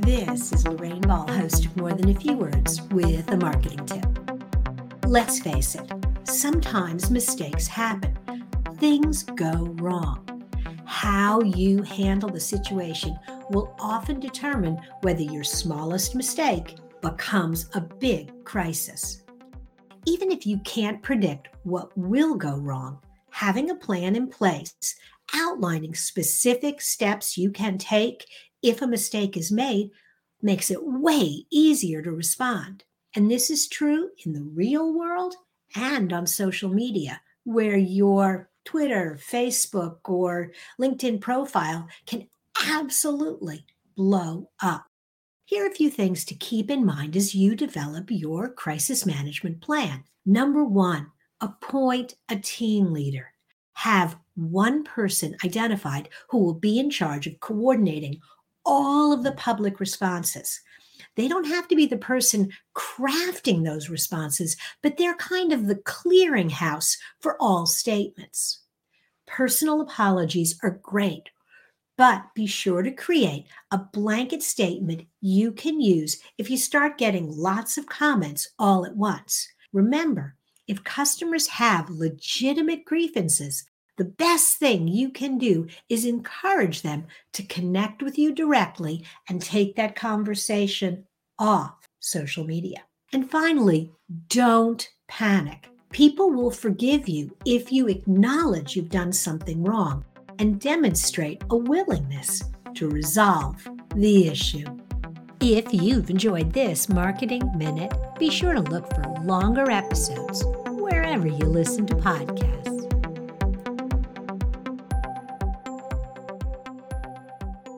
This is Lorraine Ball, host of More Than a Few Words, with a marketing tip. Let's face it, sometimes mistakes happen. Things go wrong. How you handle the situation will often determine whether your smallest mistake becomes a big crisis. Even if you can't predict what will go wrong, having a plan in place, outlining specific steps you can take if a mistake is made, makes it way easier to respond. And this is true in the real world and on social media, where your Twitter, Facebook, or LinkedIn profile can absolutely blow up. Here are a few things to keep in mind as you develop your crisis management plan. Number one, appoint a team leader. Have one person identified who will be in charge of coordinating all of the public responses. They don't have to be the person crafting those responses, but they're kind of the clearinghouse for all statements. Personal apologies are great, but be sure to create a blanket statement you can use if you start getting lots of comments all at once. Remember, if customers have legitimate grievances, the best thing you can do is encourage them to connect with you directly and take that conversation off social media. And finally, don't panic. People will forgive you if you acknowledge you've done something wrong and demonstrate a willingness to resolve the issue. If you've enjoyed this Marketing Minute, be sure to look for longer episodes wherever you listen to podcasts.